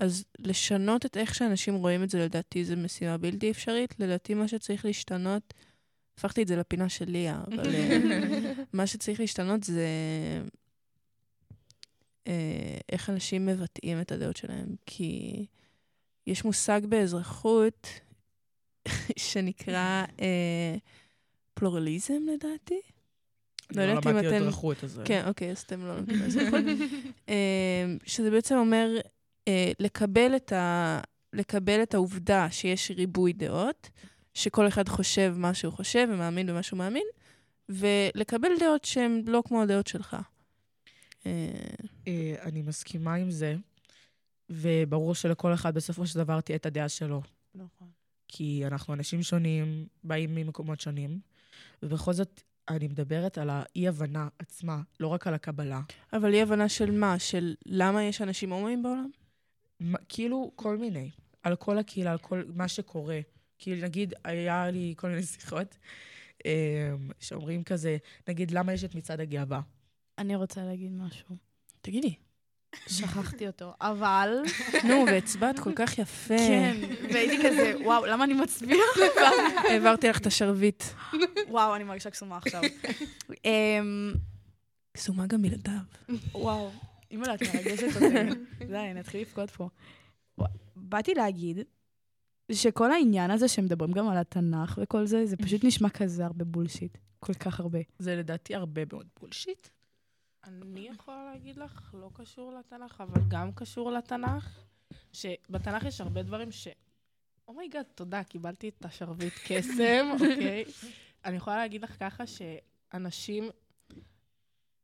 אז לשנות את איך שאנשים רואים את זה, לדעתי, זה משימה בלתי אפשרית. לדעתי, מה שצריך להשתנות, הפכתי את זה לפינה שלי, אבל מה שצריך להשתנות זה איך אנשים מבטאים את הדעות שלהם. כי יש מושג באזרחות שנקרא... פלורליזם, לדעתי. לא למדתי את דרכות הזה. כן, אוקיי, אז אתם לא למדתי את דרכות. שזה בעצם אומר לקבל את העובדה שיש ריבוי דעות, שכל אחד חושב מה שהוא חושב ומאמין במה שהוא מאמין, ולקבל דעות שהן לא כמו הדעות שלך. אני מסכימה עם זה, וברור שלכל אחד בסופו של דבר תהיה את הדעה שלו. נכון. כי אנחנו אנשים שונים, באים ממקומות שונים, ובכל זאת אני מדברת על האי-הבנה עצמה, לא רק על הקבלה. אבל אי-הבנה של מה? של למה יש אנשים הומואים בעולם? כאילו כל מיני, על כל הקהילה, על כל מה שקורה. כאילו נגיד, היה לי כל מיני שיחות שאומרים כזה, נגיד למה יש את מצעד הגאווה? אני רוצה להגיד משהו. תגידי. שכחתי אותו, אבל... נו, והצבעת כל כך יפה. כן, והייתי כזה, וואו, למה אני מצביעה לך? העברתי לך את השרביט. וואו, אני מרגישה קסומה עכשיו. קסומה גם בלעדיו. וואו, אם לא, את מרגשת אותי. די, נתחיל לפקוד פה. באתי להגיד שכל העניין הזה שמדברים גם על התנ"ך וכל זה, זה פשוט נשמע כזה הרבה בולשיט. כל כך הרבה. זה לדעתי הרבה מאוד בולשיט. אני יכולה להגיד לך, לא קשור לתנ"ך, אבל גם קשור לתנ"ך, שבתנ"ך יש הרבה דברים ש... אומייגד, תודה, קיבלתי את השרביט קסם, אוקיי? אני יכולה להגיד לך ככה שאנשים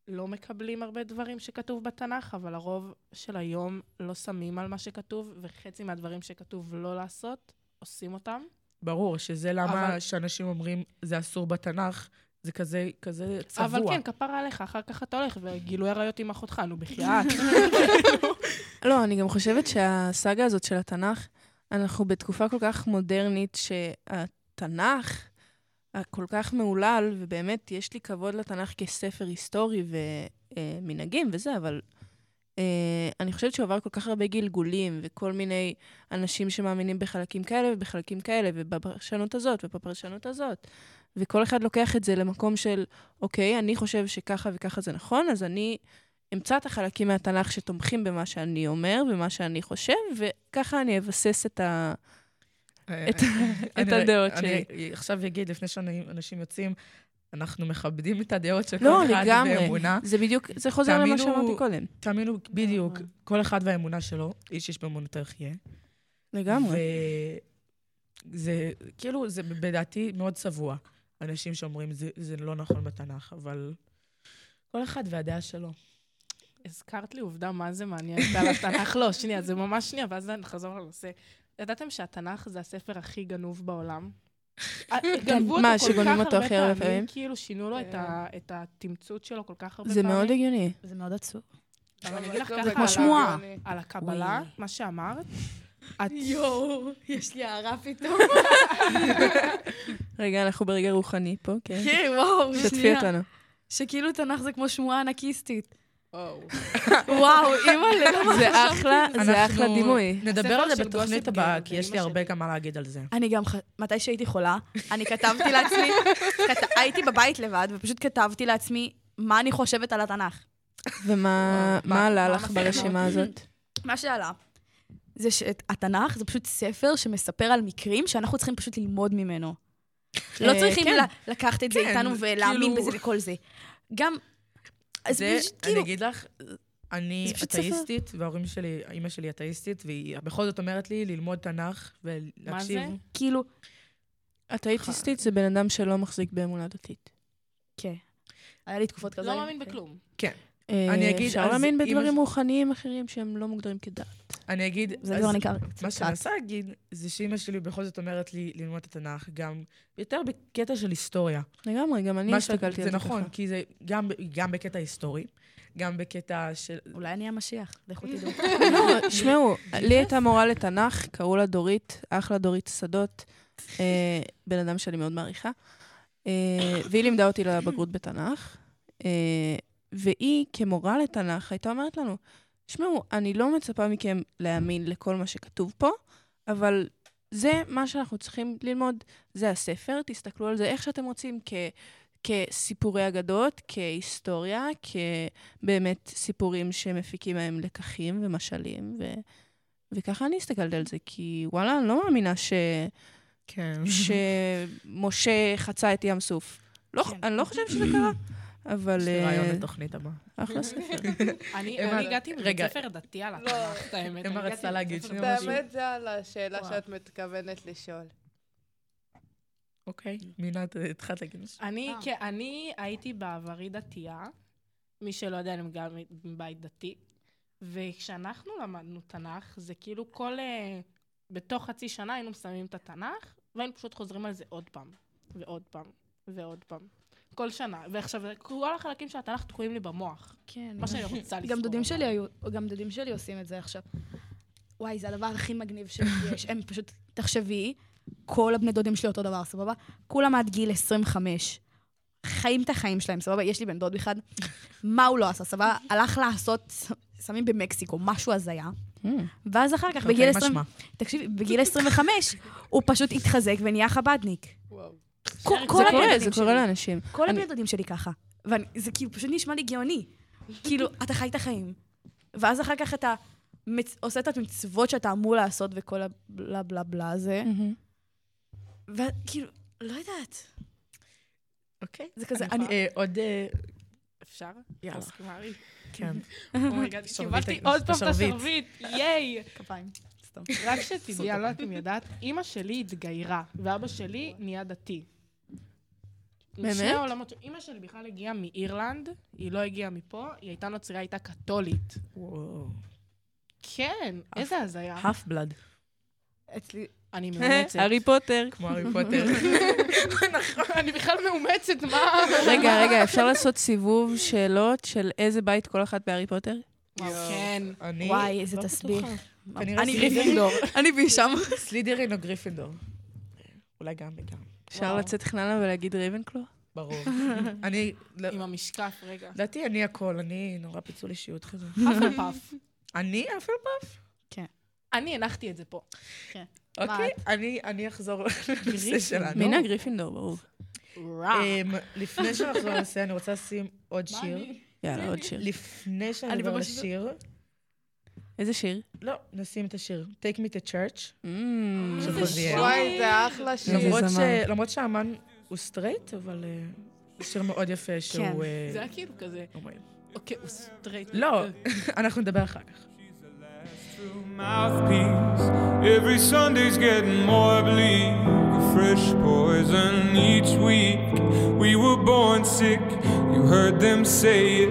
לא מקבלים הרבה דברים שכתוב בתנ"ך, אבל הרוב של היום לא שמים על מה שכתוב, וחצי מהדברים שכתוב לא לעשות, עושים אותם. ברור, שזה למה שאנשים אומרים, זה אסור בתנ"ך, זה כזה צבוע. אבל כן, כפרה עליך, אחר כך אתה הולך, וגילוי הראיות עם אחותך, נו, בחייאת. לא, אני גם חושבת שהסאגה הזאת של התנ"ך, אנחנו בתקופה כל כך מודרנית, שהתנ"ך כל כך מעולל, ובאמת יש לי כבוד לתנ"ך כספר היסטורי ומנהגים וזה, אבל אני חושבת שהוא עבר כל כך הרבה גלגולים, וכל מיני אנשים שמאמינים בחלקים כאלה ובחלקים כאלה, ובפרשנות הזאת ובפרשנות הזאת. וכל אחד לוקח את זה למקום של, אוקיי, אני חושב שככה וככה זה נכון, אז אני אמצא את החלקים מהתנ"ך שתומכים במה שאני אומר, במה שאני חושב, וככה אני אבסס את הדעות שלי. אני עכשיו אגיד, לפני שאנשים יוצאים, אנחנו מכבדים את הדעות של כל אחד באמונה. זה בדיוק, זה חוזר למה שאמרתי קודם. תאמינו, בדיוק, כל אחד והאמונה שלו, איש יש באמונתו יחיה. לגמרי. זה, כאילו, זה בדעתי מאוד צבוע. אנשים שאומרים, זה לא נכון בתנ"ך, אבל כל אחד והדעה שלו. הזכרת לי עובדה מה זה מעניין על התנ"ך. לא, שנייה, זה ממש שנייה, ואז נחזור לנושא. ידעתם שהתנ"ך זה הספר הכי גנוב בעולם? גנבו אותו כל כך הרבה פעמים, כאילו שינו לו את התמצות שלו כל כך הרבה פעמים. זה מאוד הגיוני. זה מאוד עצוב. אבל אני אגיד לך ככה על הקבלה, מה שאמרת. יואו, יש לי הערה פתאום. רגע, אנחנו ברגע רוחני פה, כן? כן, וואו, שתפי אותנו. שכאילו תנ"ך זה כמו שמועה ענקיסטית. וואו, אימא, זה אחלה דימוי. נדבר על זה בתוכנית הבאה, כי יש לי הרבה כמה להגיד על זה. אני גם, מתי שהייתי חולה, אני כתבתי לעצמי, הייתי בבית לבד, ופשוט כתבתי לעצמי מה אני חושבת על התנ"ך. ומה עלה לך ברשימה הזאת? מה שעלה, זה שהתנ"ך זה פשוט ספר שמספר על מקרים שאנחנו צריכים פשוט ללמוד ממנו. לא צריכים לקחת את זה איתנו ולהאמין בזה וכל זה. גם... אני אגיד לך, אני אתאיסטית, וההורים שלי, האמא שלי אתאיסטית, והיא בכל זאת אומרת לי ללמוד תנ"ך ולהקשיב. מה זה? כאילו, אתאיסטית זה בן אדם שלא מחזיק באמונה דתית. כן. היה לי תקופות כזה. לא מאמין בכלום. כן. אני אגיד... אפשר להאמין בדברים רוחניים אחרים שהם לא מוגדרים כדת. אני אגיד... זה דבר ניכר. מה שאני אנסה להגיד, זה שאמא שלי בכל זאת אומרת לי ללמוד את התנ"ך, גם יותר בקטע של היסטוריה. לגמרי, גם אני הסתכלתי על זה ככה. זה נכון, כי זה גם בקטע היסטורי, גם בקטע של... אולי אני המשיח, לכו תדעו. לא, שמעו, לי הייתה מורה לתנ"ך, קראו לה דורית, אחלה דורית שדות, בן אדם שאני מאוד מעריכה, והיא לימדה אותי לבגרות בתנ"ך, והיא כמורה לתנ"ך הייתה אומרת לנו, תשמעו, אני לא מצפה מכם להאמין לכל מה שכתוב פה, אבל זה מה שאנחנו צריכים ללמוד, זה הספר, תסתכלו על זה איך שאתם רוצים, כסיפורי אגדות, כהיסטוריה, כבאמת סיפורים שמפיקים מהם לקחים ומשלים, וככה אני הסתכלת על זה, כי וואלה, אני לא מאמינה שמשה חצה את ים סוף. אני לא חושבת שזה קרה. אבל... יש לי רעיון לתוכנית הבאה. אחלה ספר. אני הגעתי עם ספר דתי על התנ"ך, את האמת. אמא רצה להגיד שני משהו. באמת זה על השאלה שאת מתכוונת לשאול. אוקיי. מינה, התחלת להגיד משהו. אני הייתי בעברי דתייה, מי שלא יודע, אני גם מבית דתי, וכשאנחנו למדנו תנ"ך, זה כאילו כל... בתוך חצי שנה היינו מסיימים את התנ"ך, והיינו פשוט חוזרים על זה עוד פעם, ועוד פעם, ועוד פעם. כל שנה, ועכשיו כל החלקים שהתנ"ך תקועים לי במוח. כן. מה שאני רוצה לספור. גם דודים שלי עושים את זה עכשיו. וואי, זה הדבר הכי מגניב שיש. הם פשוט, תחשבי, כל הבני דודים שלי אותו דבר, סבבה? כולם עד גיל 25. חיים את החיים שלהם, סבבה? יש לי בן דוד אחד. מה הוא לא עשה, סבבה? הלך לעשות, שמים במקסיקו, משהו הזיה. ואז אחר כך, בגיל 20... תקשיבי, בגיל 25, הוא פשוט התחזק ונהיה חבדניק. וואו. זה קורה לאנשים. כל הבנדודים שלי ככה. וזה כאילו פשוט נשמע לי גאוני. כאילו, אתה חי את החיים. ואז אחר כך אתה עושה את המצוות שאתה אמור לעשות וכל הבלה בלה בלה הזה. וכאילו, לא יודעת. אוקיי. זה כזה, אני עוד... אפשר? יאללה. תסכמרי. כן. קיבלתי עוד פעם את השרבית. ייי! כפיים. רק שתדעי, אני לא יודעת אם ידעת, אמא שלי התגיירה, ואבא שלי נהיה דתי. באמת? אמא שלי בכלל הגיעה מאירלנד, היא לא הגיעה מפה, היא הייתה נוצריה, הייתה קתולית. וואו. כן, איזה הזיה. האף בלאד. אצלי, אני מאומצת. הארי פוטר. כמו הארי פוטר. נכון, אני בכלל מאומצת, מה? רגע, אפשר לעשות סיבוב שאלות של איזה בית כל אחת בהארי פוטר? כן. וואי, איזה תסביך. אני גריפינדור. אני בישם. סלידרין או גריפינדור. אולי גם וגם. אפשר לצאת חננה ולהגיד ריבנקלו? ברור. אני... עם המשקף, רגע. דעתי, אני הכל. אני נורא פיצול אישיות כזה. אפלפף. אני אפלפף? כן. אני הנחתי את זה פה. כן. אוקיי, אני אחזור לנושא שלנו. מינה גריפינדור, ברור. לפני שנחזור לנושא, אני רוצה לשים עוד שיר. יאללה, עוד שיר. לפני שאני עובר לשיר... איזה שיר? לא, נשים את השיר. Take me to church. של חוזייר. וואי, זה אחלה שיר. למרות שהאמן הוא סטרייט, אבל הוא שיר מאוד יפה שהוא... זה היה כאילו כזה. אוקיי, הוא סטרייט. לא, אנחנו נדבר אחר כך. Mouthpiece every Sunday's getting more bleak a fresh poison each week we were born sick you heard them say it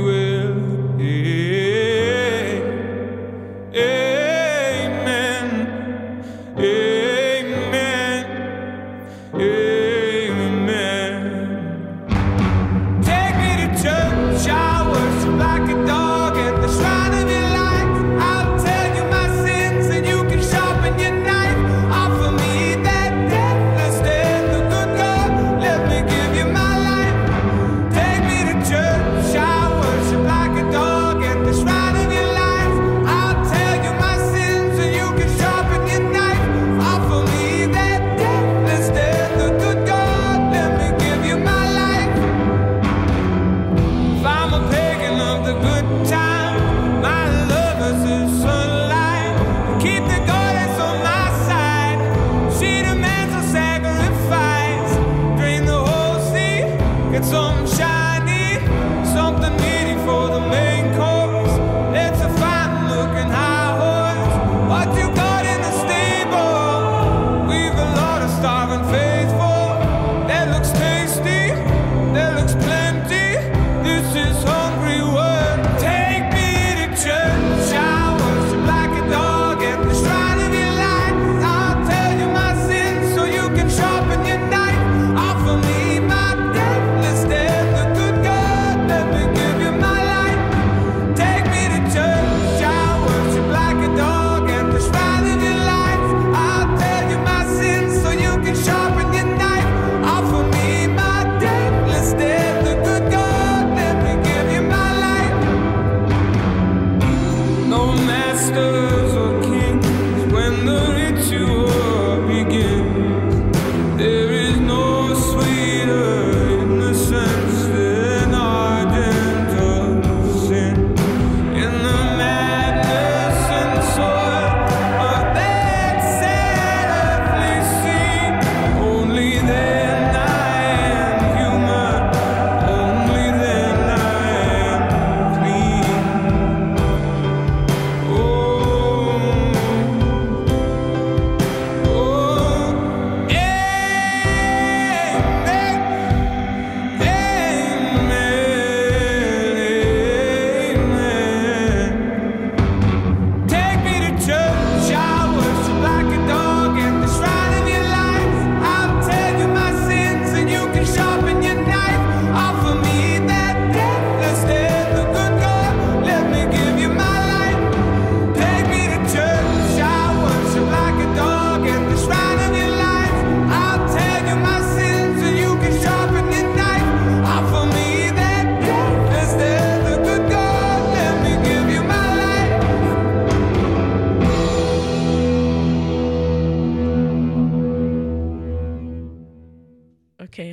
well yeah. Amen, amen, amen. Take me to church, I worship like a dog at the shrine of your life. I'll tell you my sins and you can sharpen your knife. Offer me that deathless death, the good God, let me give you my life. Take me to church, I worship like a dog at the shrine.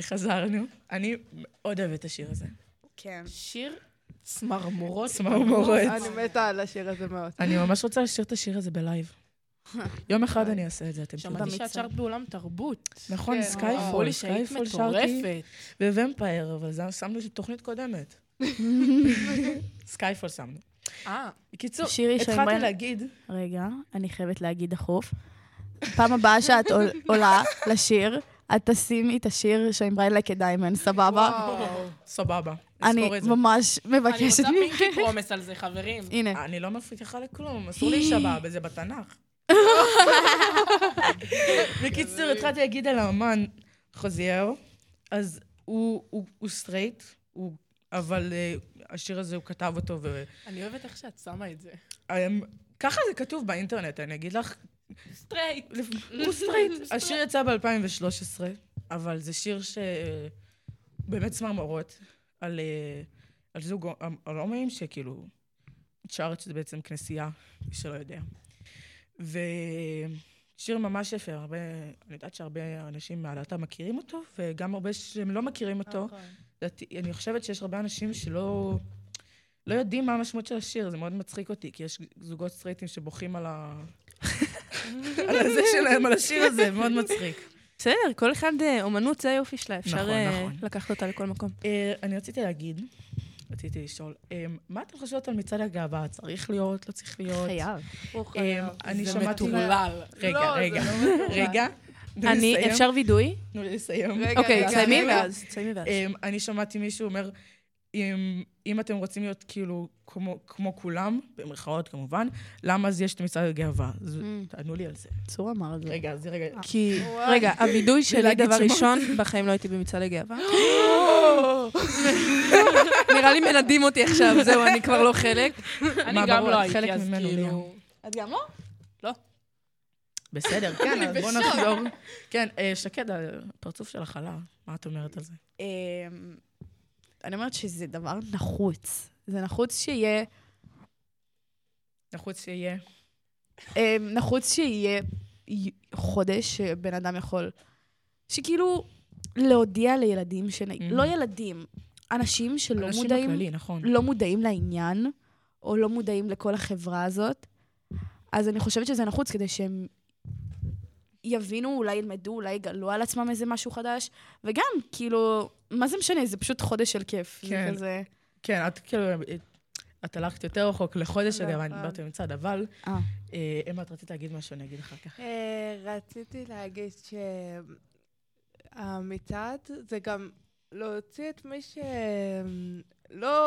חזרנו. אני מאוד אוהבת את השיר הזה. כן. שיר צמרמורות. צמרמורות. אני מתה על השיר הזה מאוד. אני ממש רוצה לשיר את השיר הזה בלייב. יום אחד אני אעשה את זה, אתם תראו. שמעתי שאת שרת בעולם תרבות. נכון, סקייפול, סקייפול שרתי. ווומפייר, אבל שמנו תוכנית קודמת. סקייפול שמנו. בקיצור, התחלתי להגיד. רגע, אני חייבת להגיד החוף. פעם הבאה שאת עולה לשיר, את תשימי את השיר שאמרה לי כדיימן, סבבה? סבבה. אני ממש מבקשת. אני רוצה פינקי פרומס על זה, חברים. הנה. אני לא מבטיחה לכלום, אסור להישבע בזה בתנ"ך. בקיצור, התחלתי להגיד על האמן חוזייר, אז הוא סטרייט, אבל השיר הזה הוא כתב אותו. אני אוהבת איך שאת שמה את זה. ככה זה כתוב באינטרנט, אני אגיד לך, סטרייט. הוא סטרייט. השיר יצא ב-2013, אבל זה שיר שבאמת צמרמורות. על זוג הומואים, שכאילו, צ'ארץ' זה בעצם כנסייה, שלא יודע. ושיר ממש יפה, הרבה, אני יודעת שהרבה אנשים מעלתה מכירים אותו, וגם הרבה שהם לא מכירים אותו. אני חושבת שיש הרבה אנשים שלא יודעים מה המשמעות של השיר, זה מאוד מצחיק אותי, כי יש זוגות סטרייטים שבוכים על הזה שלהם, על השיר הזה, מאוד מצחיק. בסדר, כל אחד, אומנות זה היופי שלה, אפשר לקחת אותה לכל מקום. אני רציתי לשאול, מה אתם חושבות על מצעד הגאווה? צריך להיות, לא צריך להיות? חייב. הוא חייב. זה מטורלל. רגע. אפשר וידוי? נו, לסיים. אוקיי, תסיימי ואז. אני שמעתי מישהו אומר, אם אתם רוצים להיות כאילו כמו כולם, במרכאות כמובן, למה אז יש את מצעד הגאווה? תענו לי על זה. צור אמר על זה. רגע. כי, הוידוי שלי דבר ראשון, בחיים לא הייתי במצעד הגאווה. נראה לי מנדים אותי עכשיו, זהו, אני כבר לא חלק. אני גם לא הייתי, אז כאילו... את גם לא? לא. בסדר, כן, בוא נחזור. כן, שקד, הפרצוף של החלה, מה את אומרת על זה? אני אומרת שזה דבר נחוץ. זה נחוץ שיהיה... נחוץ שיהיה חודש שבן אדם יכול... שכאילו להודיע לילדים שנגיד... לא ילדים, אנשים שלא מודעים... אנשים בכללי, נכון. לא מודעים לעניין, או לא מודעים לכל החברה הזאת. אז אני חושבת שזה נחוץ כדי שהם יבינו, אולי ילמדו, אולי יגלו על עצמם איזה משהו חדש. וגם, כאילו... מה זה משנה? זה פשוט חודש של כיף. כן, כזה... כן, את כאילו, את הלכת יותר רחוק לחודש הגאווה, אני דיברתי במצעד, אבל אם את רצית להגיד משהו, אני אגיד אחר כך. רציתי להגיד שהמצעד זה גם להוציא את מי שלא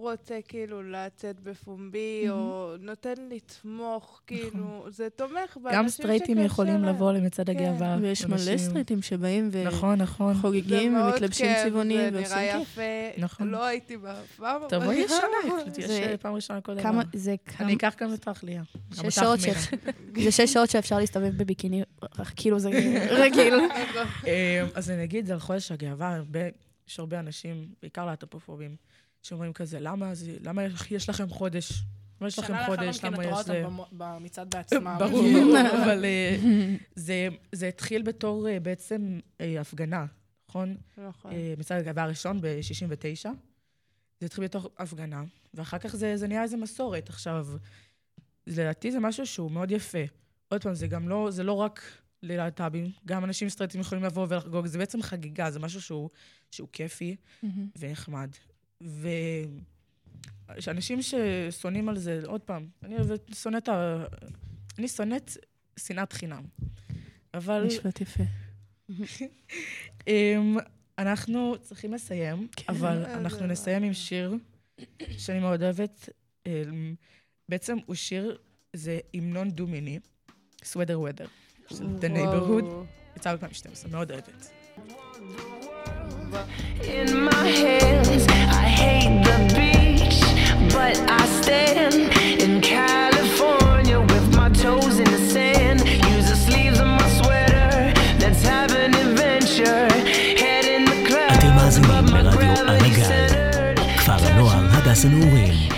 רוצה כאילו לצאת בפומבי, או נותן לתמוך, כאילו, זה תומך באנשים שקשה. גם סטרייטים יכולים לבוא למצעד הגאווה. ויש מלא סטרייטים שבאים וחוגגים ומתלבשים צבעונים ועושים כיף. זה נראה יפה, לא הייתי בפעם. תבואי ישנה, יש פעם ראשונה כל דבר. אני אקח גם אותך, ליה. 6 שעות זה 6 שעות שאפשר להסתובב בביקיני, כאילו זה רגיל. אז אני אגיד, זה על חודש הגאווה, יש הרבה אנשים, בעיקר להט"בופובים, שאומרים כזה, למה יש לכם חודש? למה יש לכם חודש? למה יש זה? במצעד בעצמם. ברור, אבל זה התחיל בתור בעצם הפגנה, נכון? נכון. מצעד הגאווה הראשון ב-69, זה התחיל בתור הפגנה, ואחר כך זה נהיה איזה מסורת. עכשיו, לדעתי זה משהו שהוא מאוד יפה. עוד פעם, זה גם לא, זה לא רק... ללהט"בים, גם אנשים סטרייטים יכולים לבוא ולחגוג, זה בעצם חגיגה, זה משהו שהוא כיפי ונחמד. ושאנשים ששונאים על זה, עוד פעם, אני שונאת שנאת חינם. אבל... משפט יפה. אנחנו צריכים לסיים, אבל אנחנו נסיים עם שיר שאני מאוד אוהבת. בעצם הוא שיר, זה המנון דו-מיני, סוודר וודר. The Neighbourhood. It's out of 2012. מאוד אוהבת. In my hands I hate the beach but I stand in California with my toes in the sand use the sleeves of my sweater let's have an adventure head in the clouds. אתם מאזינים לרדיו הנגן, כפר הנוער הדס הנעורים.